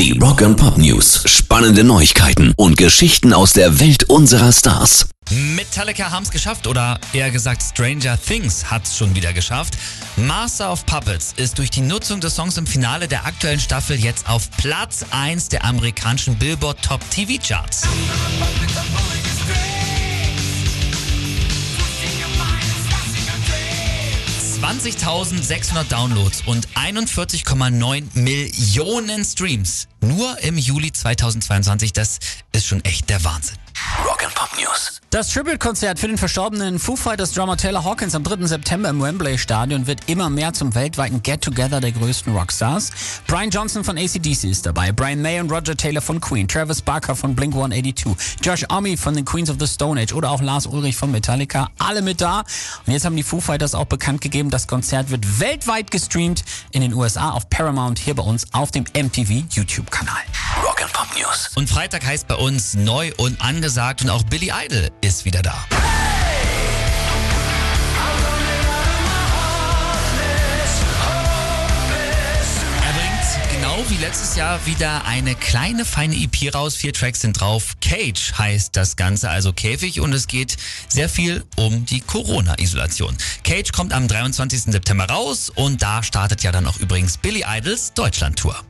Die Rock-and-Pop-News. Spannende Neuigkeiten und Geschichten aus der Welt unserer Stars. Metallica haben es geschafft, oder eher gesagt Stranger Things hat es schon wieder geschafft. Master of Puppets ist durch die Nutzung des Songs im Finale der aktuellen Staffel jetzt auf Platz 1 der amerikanischen Billboard Top TV Charts. I'm 20.600 Downloads und 41,9 Millionen Streams. Nur im Juli 2022, das ist schon echt der Wahnsinn. Rock'n'Pop News. Das Tribute-Konzert für den verstorbenen Foo Fighters-Drummer Taylor Hawkins am 3. September im Wembley-Stadion wird immer mehr zum weltweiten Get-Together der größten Rockstars. Brian Johnson von ACDC ist dabei, Brian May und Roger Taylor von Queen, Travis Barker von Blink-182, Josh Ommy von den Queens of the Stone Age oder auch Lars Ulrich von Metallica, alle mit da. Und jetzt haben die Foo Fighters auch bekannt gegeben, das Konzert wird weltweit gestreamt, in den USA auf Paramount, hier bei uns auf dem MTV-YouTube-Kanal. Rock'n'Pop News. Und Freitag heißt bei uns neu und angesagt und auch Billy Idol ist wieder da. Wie letztes Jahr wieder eine kleine, feine EP raus. 4 Tracks sind drauf. Cage heißt das Ganze, also Käfig. Und es geht sehr viel um die Corona-Isolation. Cage kommt am 23. September raus. Und da startet ja dann auch übrigens Billy Idols Deutschland-Tour.